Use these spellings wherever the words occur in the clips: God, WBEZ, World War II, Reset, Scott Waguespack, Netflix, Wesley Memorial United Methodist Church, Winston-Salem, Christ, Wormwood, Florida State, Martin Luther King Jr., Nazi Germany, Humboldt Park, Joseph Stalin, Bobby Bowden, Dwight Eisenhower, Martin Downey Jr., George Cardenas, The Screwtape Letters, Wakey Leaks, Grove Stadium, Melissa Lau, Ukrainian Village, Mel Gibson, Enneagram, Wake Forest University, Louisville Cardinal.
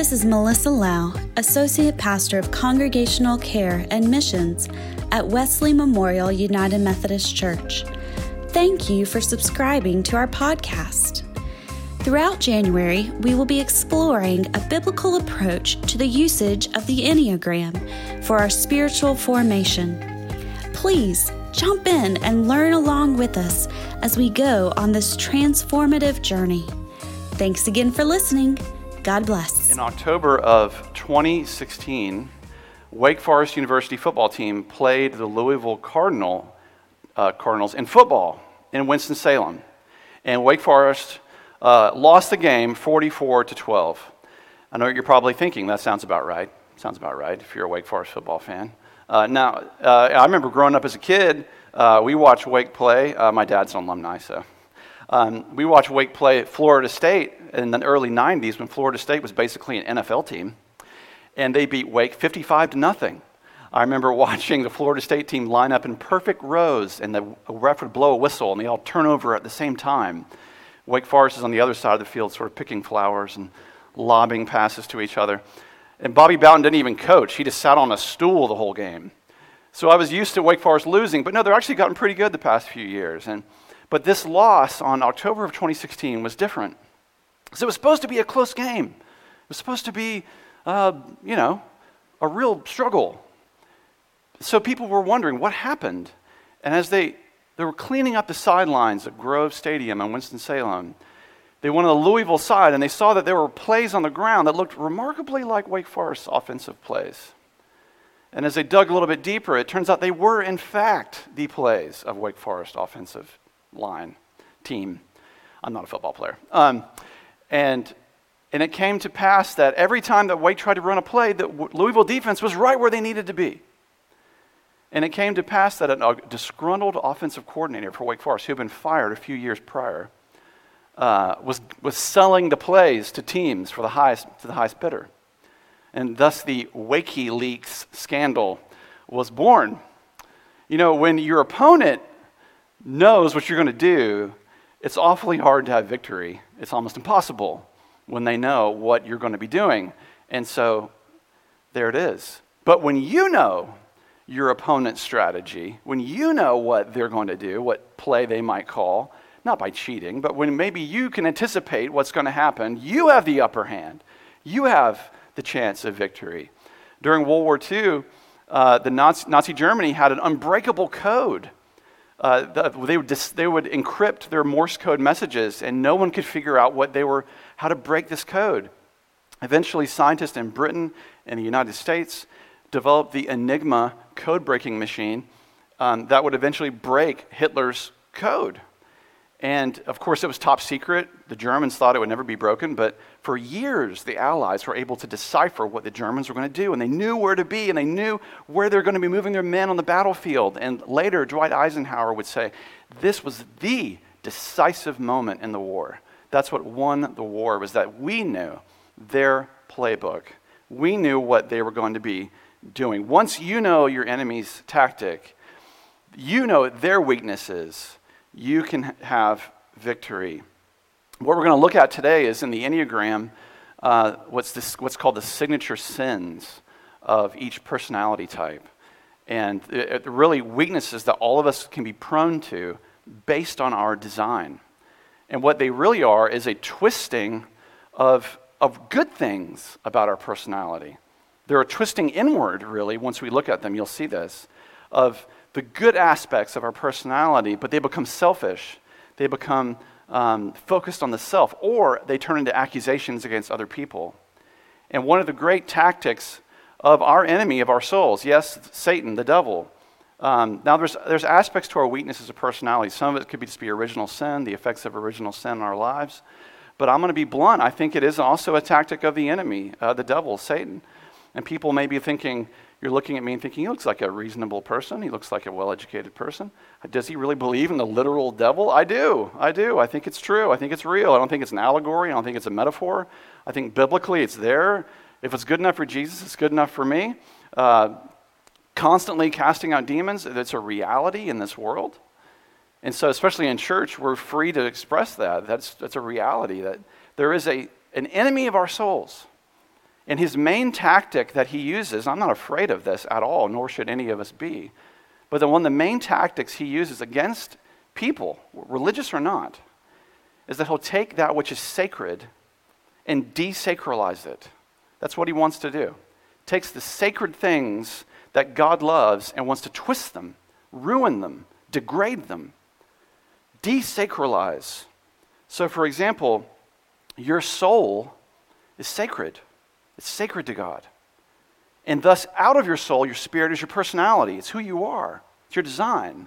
This is Melissa Lau, Associate Pastor of Congregational Care and Missions at Wesley Memorial United Methodist Church. Thank you for subscribing to our podcast. Throughout January, we will be exploring a biblical approach to the usage of the Enneagram for our spiritual formation. Please jump in and learn along with us as we go on this transformative journey. Thanks again for listening. God bless. In October of 2016, Wake Forest University football team played the Louisville Cardinals in football in Winston-Salem. And Wake Forest lost the game 44-12. I know what you're probably thinking, that sounds about right. Sounds about right if you're a Wake Forest football fan. I remember growing up as a kid, we watched Wake play. My dad's an alumni, so... we watched Wake play at Florida State in the early 90s when Florida State was basically an NFL team, and they beat Wake 55-0. I remember watching the Florida State team line up in perfect rows, and the ref would blow a whistle, and they all turn over at the same time. Wake Forest is on the other side of the field sort of picking flowers and lobbing passes to each other. And Bobby Bowden didn't even coach. He just sat on a stool the whole game. So I was used to Wake Forest losing, but no, they've actually gotten pretty good the past few years. But this loss on October of 2016 was different. So it was supposed to be a close game. It was supposed to be, a real struggle. So people were wondering what happened. And as they were cleaning up the sidelines at Grove Stadium in Winston-Salem, they went on the Louisville side and they saw that there were plays on the ground that looked remarkably like Wake Forest's offensive plays. And as they dug a little bit deeper, it turns out they were in fact the plays of Wake Forest offensive line, team. I'm not a football player. And it came to pass that every time that Wake tried to run a play, that Louisville defense was right where they needed to be. And it came to pass that a disgruntled offensive coordinator for Wake Forest, who had been fired a few years prior, was selling the plays to teams for the highest bidder. And thus the Wakey Leaks scandal was born. You know, when your opponent knows what you're going to do, it's awfully hard to have victory. It's almost impossible when they know what you're going to be doing. And so there it is. But when you know your opponent's strategy, when you know what they're going to do, what play they might call, not by cheating, but when maybe you can anticipate what's going to happen, you have the upper hand. You have the chance of victory. During World War II, the Nazi Germany had an unbreakable code. They would encrypt their Morse code messages, and no one could figure out how to break this code. Eventually, scientists in Britain and the United States developed the Enigma code-breaking machine that would eventually break Hitler's code. And of course, it was top secret. The Germans thought it would never be broken, but for years, the Allies were able to decipher what the Germans were going to do, and they knew where to be, and they knew where they were going to be moving their men on the battlefield. And later, Dwight Eisenhower would say, this was the decisive moment in the war. That's what won the war, was that we knew their playbook. We knew what they were going to be doing. Once you know your enemy's tactic, you know their weaknesses, you can have victory. What we're going to look at today is in the Enneagram, what's called the signature sins of each personality type, and really weaknesses that all of us can be prone to based on our design. And what they really are is a twisting of good things about our personality. They're a twisting inward, really. Once we look at them, you'll see this, of the good aspects of our personality, but they become selfish. They become focused on the self, or they turn into accusations against other people. And one of the great tactics of our enemy, of our souls, yes, Satan, the devil. Now, there's aspects to our weaknesses of personality. Some of it could just be original sin, the effects of original sin in our lives. But I'm going to be blunt. I think it is also a tactic of the enemy, the devil, Satan. And people may be thinking, you're looking at me and thinking, he looks like a reasonable person. He looks like a well-educated person. Does he really believe in the literal devil? I do. I think it's true. I think it's real. I don't think it's an allegory. I don't think it's a metaphor. I think biblically it's there. If it's good enough for Jesus, it's good enough for me. Constantly casting out demons, it's a reality in this world. And so especially in church, we're free to express that. That's a reality, that there is an enemy of our souls. And his main tactic that he uses, I'm not afraid of this at all, nor should any of us be, but the one of the main tactics he uses against people, religious or not, is that he'll take that which is sacred and desacralize it. That's what he wants to do. Takes the sacred things that God loves and wants to twist them, ruin them, degrade them, desacralize. So for example, your soul is sacred. It's sacred to God. And thus, out of your soul, your spirit is your personality. It's who you are. It's your design.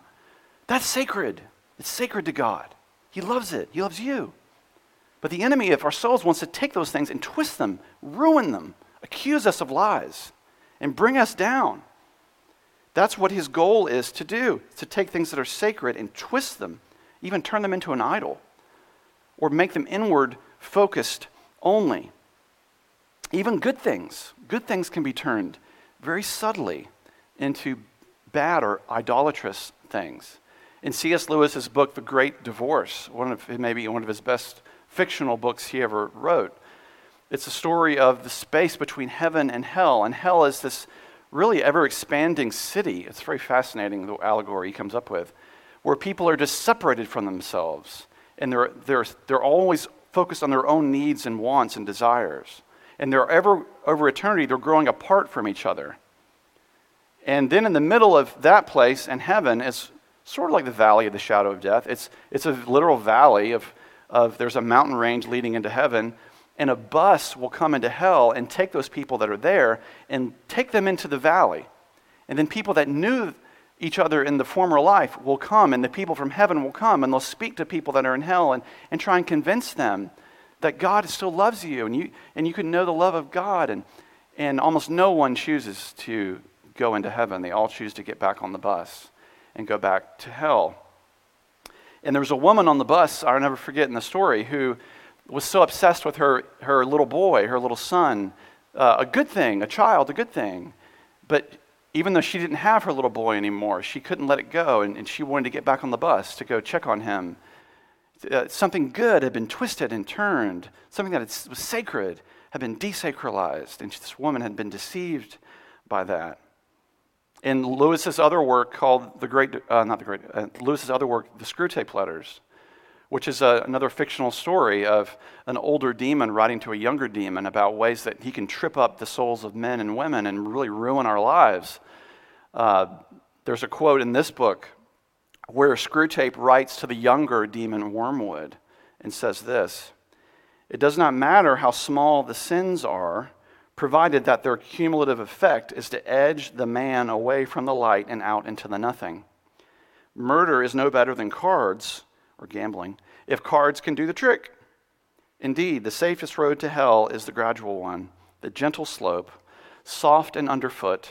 That's sacred. It's sacred to God. He loves it. He loves you. But the enemy of our souls wants to take those things and twist them, ruin them, accuse us of lies, and bring us down. That's what his goal is to do, to take things that are sacred and twist them, even turn them into an idol, or make them inward focused only. Even good things can be turned very subtly into bad or idolatrous things. In C.S. Lewis's book, The Great Divorce, maybe one of his best fictional books he ever wrote, it's a story of the space between heaven and hell is this really ever-expanding city. It's very fascinating, the allegory he comes up with, where people are just separated from themselves, and they're always focused on their own needs and wants and desires. And they're ever, over eternity, they're growing apart from each other. And then in the middle of that place and heaven, it's sort of like the valley of the shadow of death. It's a literal valley of there's a mountain range leading into heaven, and a bus will come into hell and take those people that are there and take them into the valley. And then people that knew each other in the former life will come, and the people from heaven will come, and they'll speak to people that are in hell and try and convince them that God still loves you, and you can know the love of God, and almost no one chooses to go into heaven. They all choose to get back on the bus and go back to hell. And there was a woman on the bus, I'll never forget in the story, who was so obsessed with her little boy, her little son, a good thing, but even though she didn't have her little boy anymore, she couldn't let it go, and she wanted to get back on the bus to go check on him. Something good had been twisted and turned. Something that was sacred had been desacralized, and this woman had been deceived by that. In Lewis's other work called Lewis's other work, The Screwtape Letters, which is another fictional story of an older demon writing to a younger demon about ways that he can trip up the souls of men and women and really ruin our lives. There's a quote in this book where Screwtape writes to the younger demon Wormwood and says this: "It does not matter how small the sins are, provided that their cumulative effect is to edge the man away from the light and out into the nothing. Murder is no better than cards, or gambling, if cards can do the trick. Indeed, the safest road to hell is the gradual one, the gentle slope, soft and underfoot,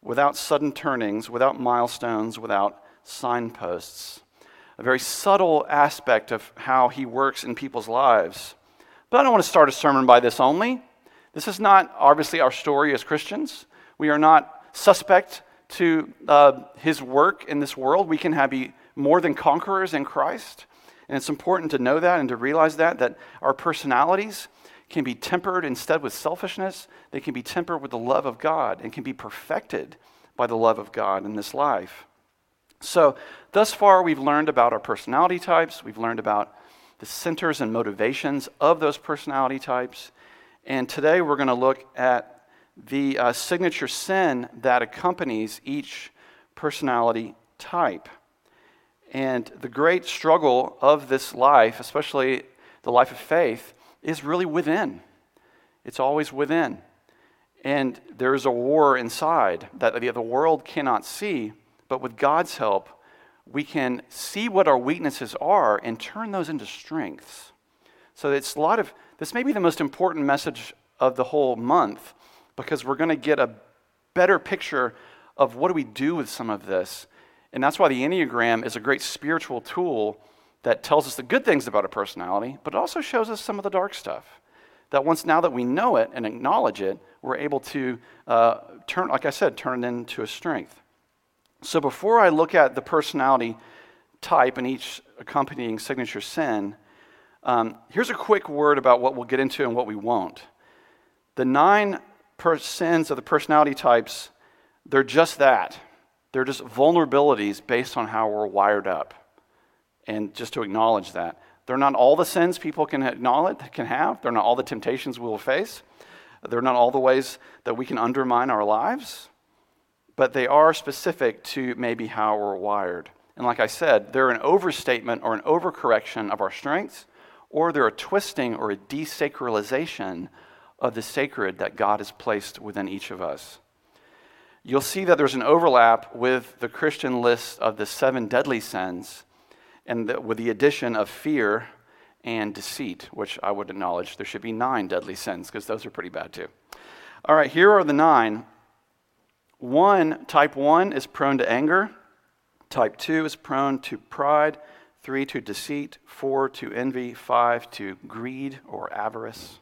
without sudden turnings, without milestones, without signposts." A very subtle aspect of how he works in people's lives. But I don't want to start a sermon by this only. This is not obviously our story as Christians. We are not suspect to his work in this world. We can be more than conquerors in Christ. And it's important to know that and to realize that our personalities can be tempered instead with selfishness. They can be tempered with the love of God and can be perfected by the love of God in this life. So, thus far we've learned about our personality types, we've learned about the centers and motivations of those personality types, and today we're going to look at the signature sin that accompanies each personality type. And the great struggle of this life, especially the life of faith, is really within. It's always within. And there is a war inside that the world cannot see. But with God's help, we can see what our weaknesses are and turn those into strengths. So this may be the most important message of the whole month, because we're going to get a better picture of what do we do with some of this. And that's why the Enneagram is a great spiritual tool that tells us the good things about a personality, but it also shows us some of the dark stuff. That once now that we know it and acknowledge it, we're able to, turn it into a strength. So before I look at the personality type and each accompanying signature sin, here's a quick word about what we'll get into and what we won't. The 9 sins of the personality types, they're just that. They're just vulnerabilities based on how we're wired up. And just to acknowledge that. They're not all the sins people can acknowledge, can have. They're not all the temptations we will face. They're not all the ways that we can undermine our lives. But they are specific to maybe how we're wired. And like I said, they're an overstatement or an overcorrection of our strengths, or they're a twisting or a desacralization of the sacred that God has placed within each of us. You'll see that there's an overlap with the Christian list of the 7 deadly sins, and with the addition of fear and deceit, which I would acknowledge there should be 9 deadly sins, because those are pretty bad too. All right, here are the 9. Type 1 is prone to anger. Type 2 is prone to pride. 3 to deceit. 4 to envy. 5 to greed or avarice.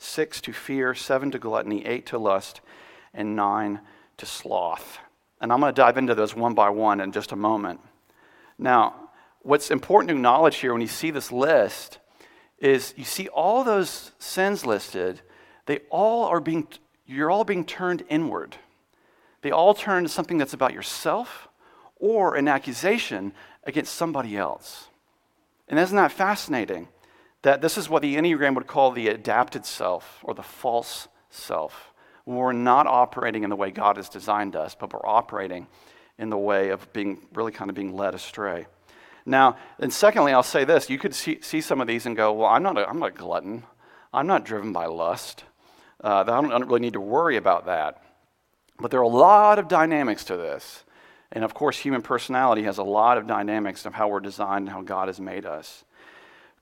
6 to fear. 7 to gluttony. 8 to lust. And 9 to sloth. And I'm going to dive into those one by one in just a moment. Now, what's important to acknowledge here when you see this list is you see all those sins listed, you're all being turned inward. They all turn to something that's about yourself or an accusation against somebody else. And isn't that fascinating? That this is what the Enneagram would call the adapted self or the false self. When we're not operating in the way God has designed us, but we're operating in the way of being led astray. Now, and secondly, I'll say this. You could see some of these and go, well, I'm not a glutton. I'm not driven by lust. I don't really need to worry about that. But there are a lot of dynamics to this. And, of course, human personality has a lot of dynamics of how we're designed and how God has made us.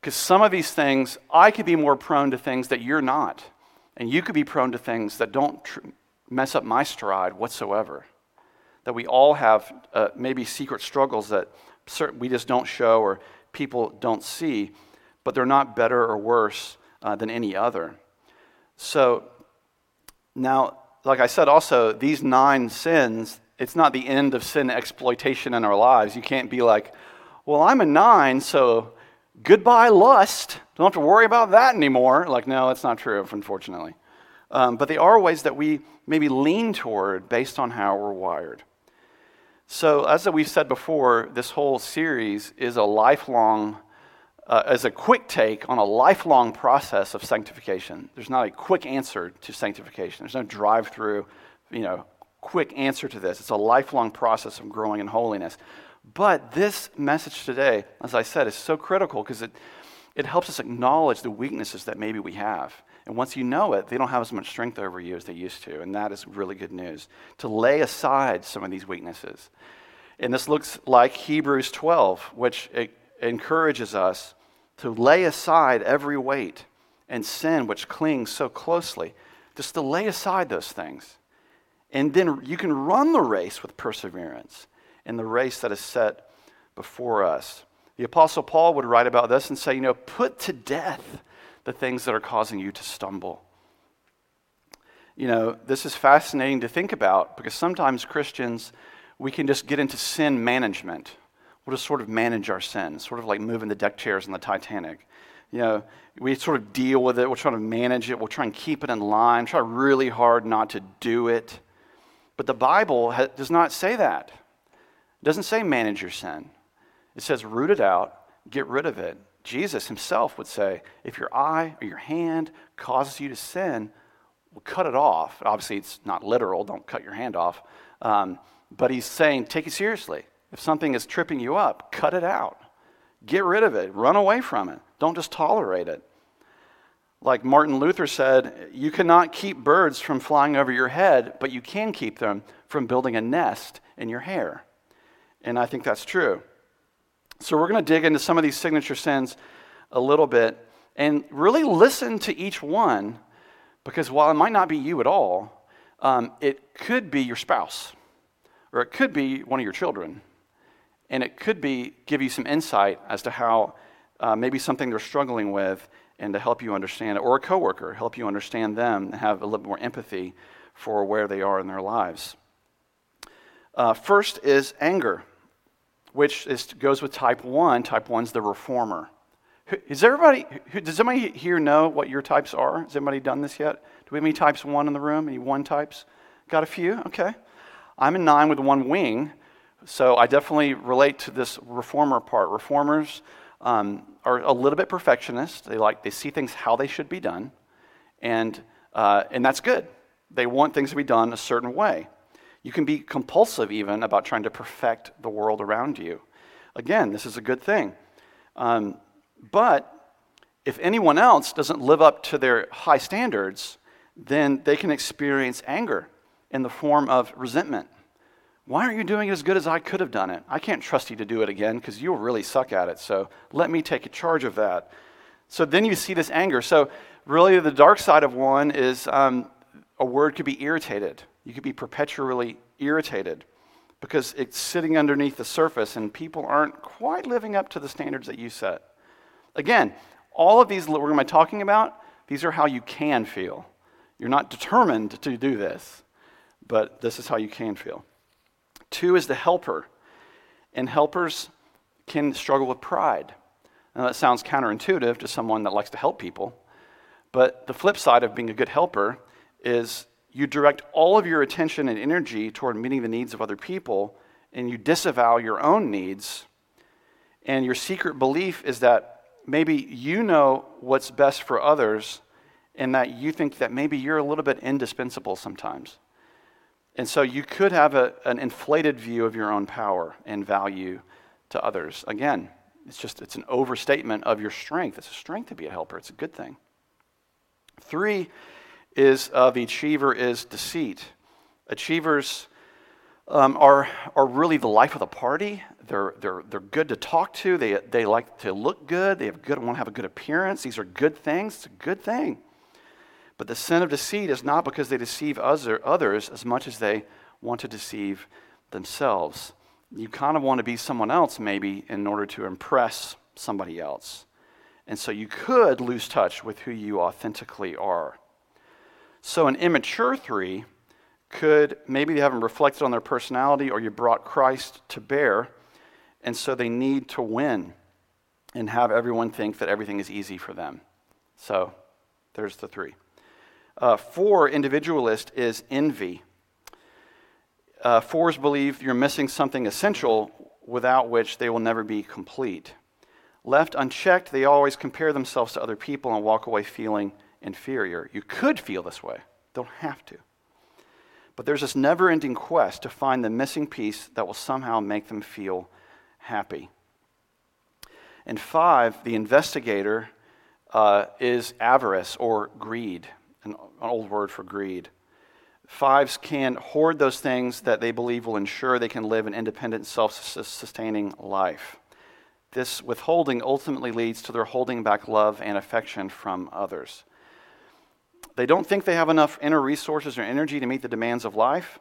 Because some of these things, I could be more prone to things that you're not. And you could be prone to things that don't mess up my stride whatsoever. That we all have maybe secret struggles that we just don't show or people don't see, but they're not better or worse than any other. So now, like I said also, these 9 sins, it's not the end of sin exploitation in our lives. You can't be like, well, I'm a 9, so goodbye lust. Don't have to worry about that anymore. Like, no, that's not true, unfortunately. But they are ways that we maybe lean toward based on how we're wired. So, as we've said before, this whole series is a quick take on a lifelong process of sanctification. There's not a quick answer to sanctification. There's no drive-through, quick answer to this. It's a lifelong process of growing in holiness. But this message today, as I said, is so critical because it helps us acknowledge the weaknesses that maybe we have. And once you know it, they don't have as much strength over you as they used to. And that is really good news, to lay aside some of these weaknesses. And this looks like Hebrews 12, which encourages us to lay aside every weight and sin which clings so closely. Just to lay aside those things. And then you can run the race with perseverance in the race that is set before us. The Apostle Paul would write about this and say, put to death the things that are causing you to stumble. This is fascinating to think about because sometimes Christians, we can just get into sin management. We'll just sort of manage our sin, sort of like moving the deck chairs on the Titanic. We sort of deal with it. We're trying to manage it. We'll try and keep it in line. Try really hard not to do it. But the Bible does not say that. It doesn't say manage your sin. It says root it out, get rid of it. Jesus himself would say, if your eye or your hand causes you to sin, well, cut it off. Obviously, it's not literal. Don't cut your hand off. But he's saying, take it seriously. If something is tripping you up, cut it out. Get rid of it. Run away from it. Don't just tolerate it. Like Martin Luther said, you cannot keep birds from flying over your head, but you can keep them from building a nest in your hair. And I think that's true. So we're going to dig into some of these signature sins a little bit and really listen to each one, because while it might not be you at all, it could be your spouse, or it could be one of your children, and it could be give you some insight as to how maybe something they're struggling with and to help you understand it, or a coworker, help you understand them and have a little more empathy for where they are in their lives. First is anger, which goes with type 1. Type 1's the reformer. Does somebody here know what your types are? Has anybody done this yet? Do we have any types 1 in the room? Any 1 types? Got a few? Okay. I'm a 9 with 1 wing, so I definitely relate to this reformer part. Reformers are a little bit perfectionist. They see things how they should be done, and that's good. They want things to be done a certain way. You can be compulsive even about trying to perfect the world around you. Again, this is a good thing. But if anyone else doesn't live up to their high standards, then they can experience anger in the form of resentment. Why aren't you doing it as good as I could have done it? I can't trust you to do it again because you'll really suck at it. So let me take charge of that. So then you see this anger. So really the dark side of 1 is a word could be irritated. You could be perpetually irritated because it's sitting underneath the surface and people aren't quite living up to the standards that you set. Again, all of these that we're going to be talking about, these are how you can feel. You're not determined to do this, but this is how you can feel. 2 is the helper, and helpers can struggle with pride. Now that sounds counterintuitive to someone that likes to help people, but the flip side of being a good helper is you direct all of your attention and energy toward meeting the needs of other people, and you disavow your own needs, and your secret belief is that maybe you know what's best for others and that you think that maybe you're a little bit indispensable sometimes. And so you could have an inflated view of your own power and value to others. Again, it's an overstatement of your strength. It's a strength to be a helper. It's a good thing. 3 is the achiever is deceit. Achievers are really the life of the party. They're good to talk to. They like to look good. Want to have a good appearance. These are good things. It's a good thing. But the sin of deceit is not because they deceive others as much as they want to deceive themselves. You kind of want to be someone else maybe in order to impress somebody else. And so you could lose touch with who you authentically are. So an immature 3 could, maybe they haven't reflected on their personality or you brought Christ to bear, and so they need to win and have everyone think that everything is easy for them. So there's the 3. 4, individualist, is envy. 4s believe you're missing something essential without which they will never be complete. Left unchecked, they always compare themselves to other people and walk away feeling inferior. You could feel this way. Don't have to. But there's this never-ending quest to find the missing piece that will somehow make them feel happy. And 5, the investigator is avarice or greed, an old word for greed. 5s can hoard those things that they believe will ensure they can live an independent, self-sustaining life. This withholding ultimately leads to their holding back love and affection from others. They don't think they have enough inner resources or energy to meet the demands of life.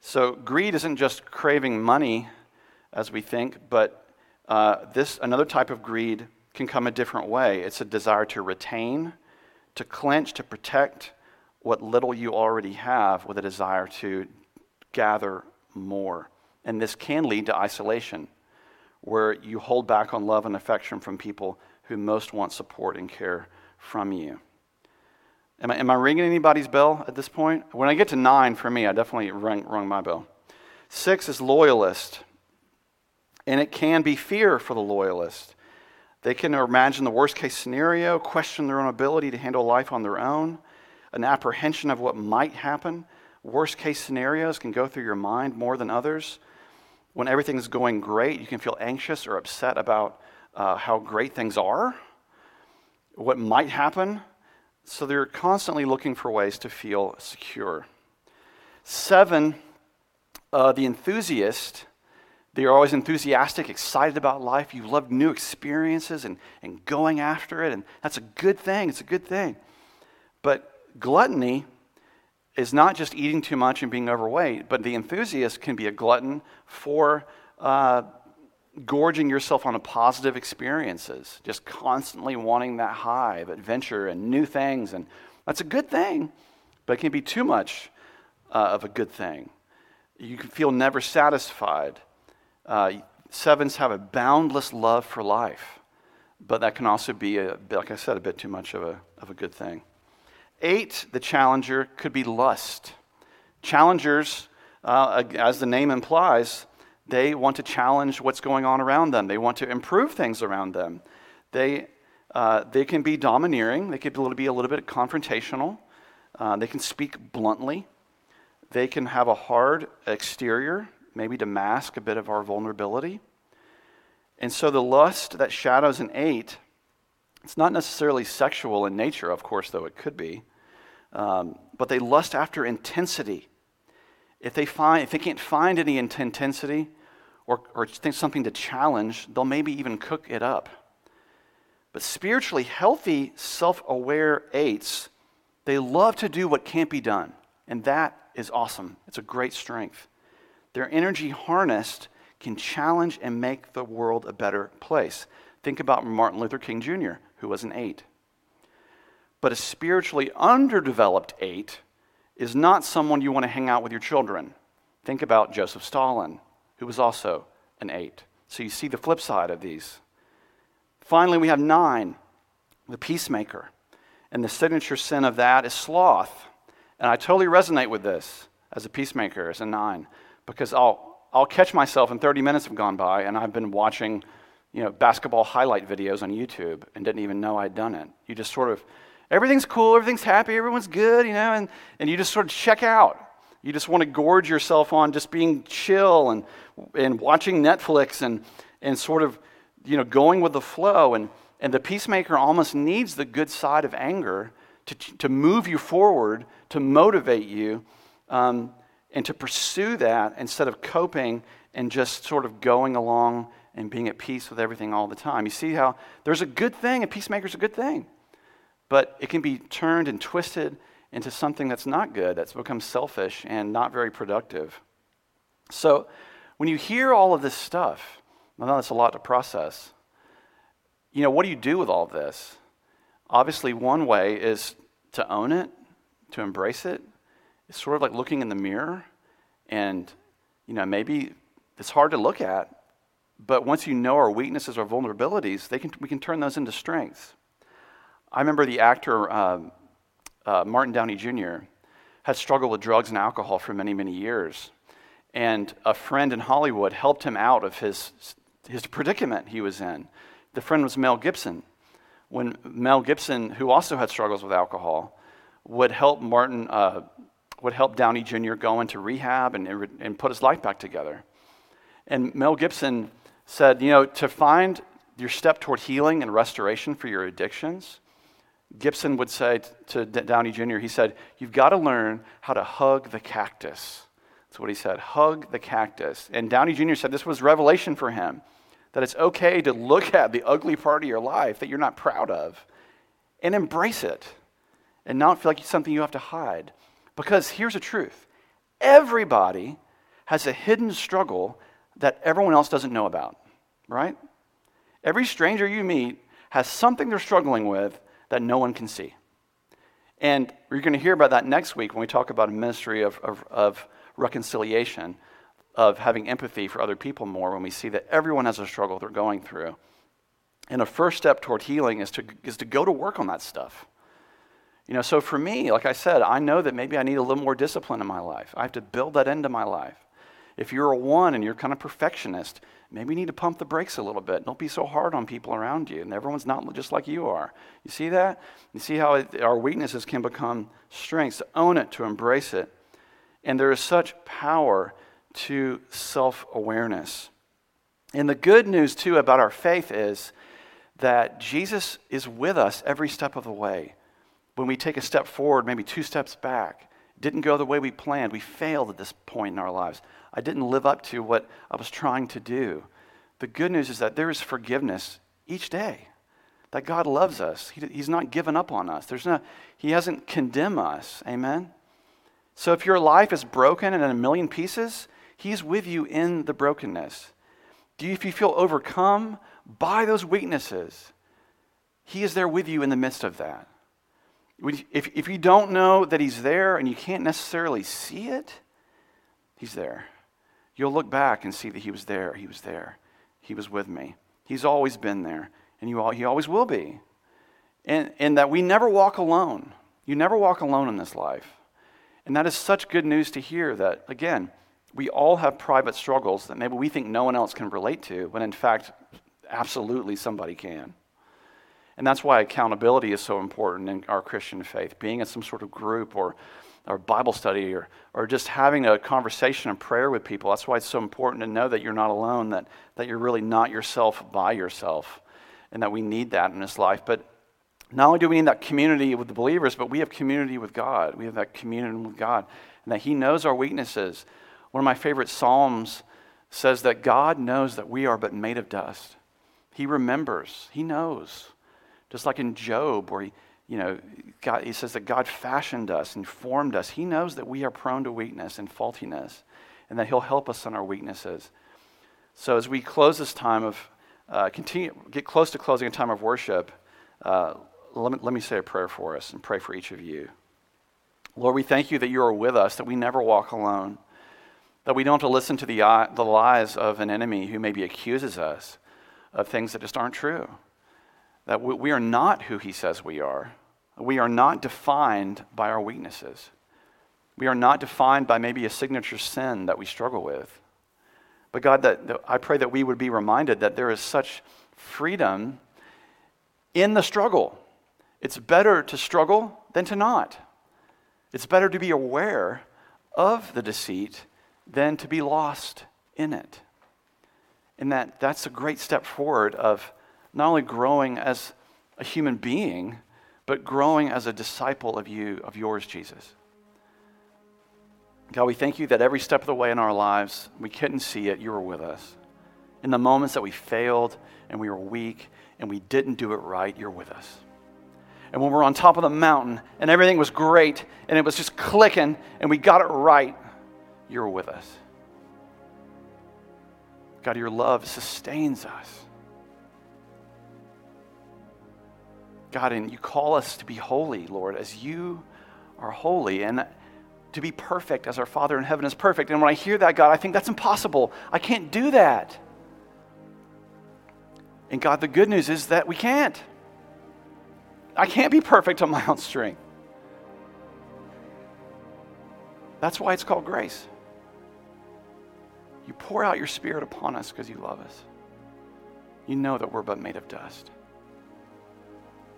So greed isn't just craving money, as we think, but another type of greed can come a different way. It's a desire to retain, to clench, to protect what little you already have with a desire to gather more. And this can lead to isolation, where you hold back on love and affection from people who most want support and care from you. Am I ringing anybody's bell at this point? When I get to 9, for me, I definitely rung my bell. 6 is loyalist, and it can be fear for the loyalist. They can imagine the worst-case scenario, question their own ability to handle life on their own, an apprehension of what might happen. Worst-case scenarios can go through your mind more than others. When everything's going great, you can feel anxious or upset about how great things are, what might happen. So they're constantly looking for ways to feel secure. 7, the enthusiast. They're always enthusiastic, excited about life. You love new experiences and going after it, and that's a good thing. It's a good thing. But gluttony is not just eating too much and being overweight, but the enthusiast can be a glutton for gorging yourself on a positive experiences, just constantly wanting that high of adventure and new things. And that's a good thing, but it can be too much of a good thing. You can feel never satisfied. 7s have a boundless love for life. But that can also be, like I said, a bit too much of a good thing. 8, the challenger, could be lust. Challengers, as the name implies, they want to challenge what's going on around them. They want to improve things around them. They can be domineering. They could be a little bit confrontational. They can speak bluntly. They can have a hard exterior, maybe to mask a bit of our vulnerability. And so the lust that shadows an 8, it's not necessarily sexual in nature, of course, though it could be, but they lust after intensity. If they can't find any intensity or think something to challenge, they'll maybe even cook it up. But spiritually healthy, self-aware 8s, they love to do what can't be done, and that is awesome. It's a great strength. Their energy harnessed can challenge and make the world a better place. Think about Martin Luther King Jr., who was an 8. But a spiritually underdeveloped 8 is not someone you want to hang out with your children. Think about Joseph Stalin, who was also an 8. So you see the flip side of these. Finally, we have 9, the peacemaker. And the signature sin of that is sloth. And I totally resonate with this as a peacemaker, as a 9, because I'll catch myself and 30 minutes have gone by and I've been watching, basketball highlight videos on YouTube and didn't even know I'd done it. You just sort of, everything's cool, everything's happy, everyone's good, and you just sort of check out. You just want to gorge yourself on just being chill and watching Netflix and sort of, going with the flow. And the peacemaker almost needs the good side of anger to move you forward, to motivate you, and to pursue that instead of coping and just sort of going along and being at peace with everything all the time. You see how there's a good thing, a peacemaker's a good thing, but it can be turned and twisted into something that's not good, that's become selfish and not very productive. So when you hear all of this stuff, I know that's a lot to process, what do you do with all of this? Obviously, one way is to own it, to embrace it. It's sort of like looking in the mirror, and maybe it's hard to look at, but once you know our weaknesses, our vulnerabilities, we can turn those into strengths. I remember the actor Martin Downey Jr. had struggled with drugs and alcohol for many, many years, and a friend in Hollywood helped him out of his predicament he was in. The friend was Mel Gibson. When Mel Gibson, who also had struggles with alcohol, would help Downey Jr. go into rehab and put his life back together. And Mel Gibson said, to find your step toward healing and restoration for your addictions, Gibson would say to Downey Jr., he said, you've got to learn how to hug the cactus. That's what he said, hug the cactus. And Downey Jr. said this was revelation for him, that it's okay to look at the ugly part of your life that you're not proud of and embrace it and not feel like it's something you have to hide. Because here's the truth, everybody has a hidden struggle that everyone else doesn't know about, right? Every stranger you meet has something they're struggling with that no one can see. And we're gonna hear about that next week when we talk about a ministry of reconciliation, of having empathy for other people more, when we see that everyone has a struggle they're going through. And a first step toward healing is to go to work on that stuff. So for me, like I said, I know that maybe I need a little more discipline in my life. I have to build that into my life. If you're a 1 and you're kind of perfectionist, maybe you need to pump the brakes a little bit. Don't be so hard on people around you, and everyone's not just like you are. You see that? You see how our weaknesses can become strengths, to own it, to embrace it. And there is such power to self-awareness. And the good news, too, about our faith is that Jesus is with us every step of the way. When we take a step forward, maybe 2 steps back, didn't go the way we planned, we failed at this point in our lives. I didn't live up to what I was trying to do. The good news is that there is forgiveness each day, that God loves us. He's not given up on us. He hasn't condemned us, amen? So if your life is broken and in a million pieces, He's with you in the brokenness. If you feel overcome by those weaknesses, He is there with you in the midst of that. If you don't know that He's there and you can't necessarily see it, He's there. You'll look back and see that He was there. He was with me. He's always been there. and he always will be. And that we never walk alone. You never walk alone in this life. And that is such good news to hear that, again, we all have private struggles that maybe we think no one else can relate to, when in fact, absolutely somebody can. And that's why accountability is so important in our Christian faith, being in some sort of group or Bible study or just having a conversation and prayer with people. That's why it's so important to know that you're not alone, that you're really not yourself by yourself, and that we need that in this life. But not only do we need that community with the believers, but we have community with God. We have that community with God, and that he knows our weaknesses. One of my favorite Psalms says that God knows that we are but made of dust. He remembers. He knows. Just like in Job, where he says that God fashioned us and formed us. He knows that we are prone to weakness and faultiness, and that he'll help us on our weaknesses. So as we close this time of, get close to closing a time of worship, let me say a prayer for us and pray for each of you. Lord, we thank you that you are with us, that we never walk alone, that we don't have to listen to the lies of an enemy who maybe accuses us of things that just aren't true. That we are not who he says we are. We are not defined by our weaknesses. We are not defined by maybe a signature sin that we struggle with. But God, that I pray that we would be reminded that there is such freedom in the struggle. It's better to struggle than to not. It's better to be aware of the deceit than to be lost in it. And that's a great step forward of not only growing as a human being, but growing as a disciple of you, of yours, Jesus. God, we thank you that every step of the way in our lives, we couldn't see it, you were with us. In the moments that we failed and we were weak and we didn't do it right, you're with us. And when we're on top of the mountain and everything was great and it was just clicking and we got it right, you're with us. God, your love sustains us. God, and you call us to be holy, Lord, as you are holy, and to be perfect as our Father in heaven is perfect. And when I hear that, God, I think that's impossible. I can't do that. And God, the good news is that we can't. I can't be perfect on my own strength. That's why it's called grace. You pour out your Spirit upon us because you love us. You know that we're but made of dust.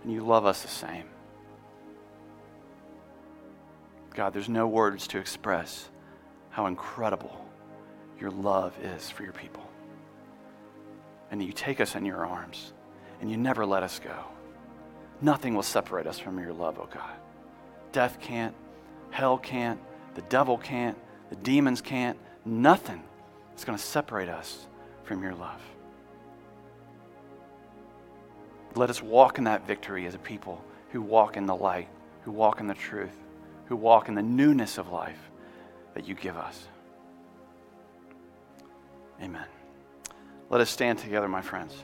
And you love us the same. God, there's no words to express how incredible your love is for your people. And that you take us in your arms and you never let us go. Nothing will separate us from your love, oh God. Death can't, hell can't, the devil can't, the demons can't. Nothing is going to separate us from your love. Let us walk in that victory as a people who walk in the light, who walk in the truth, who walk in the newness of life that you give us. Amen. Let us stand together, my friends.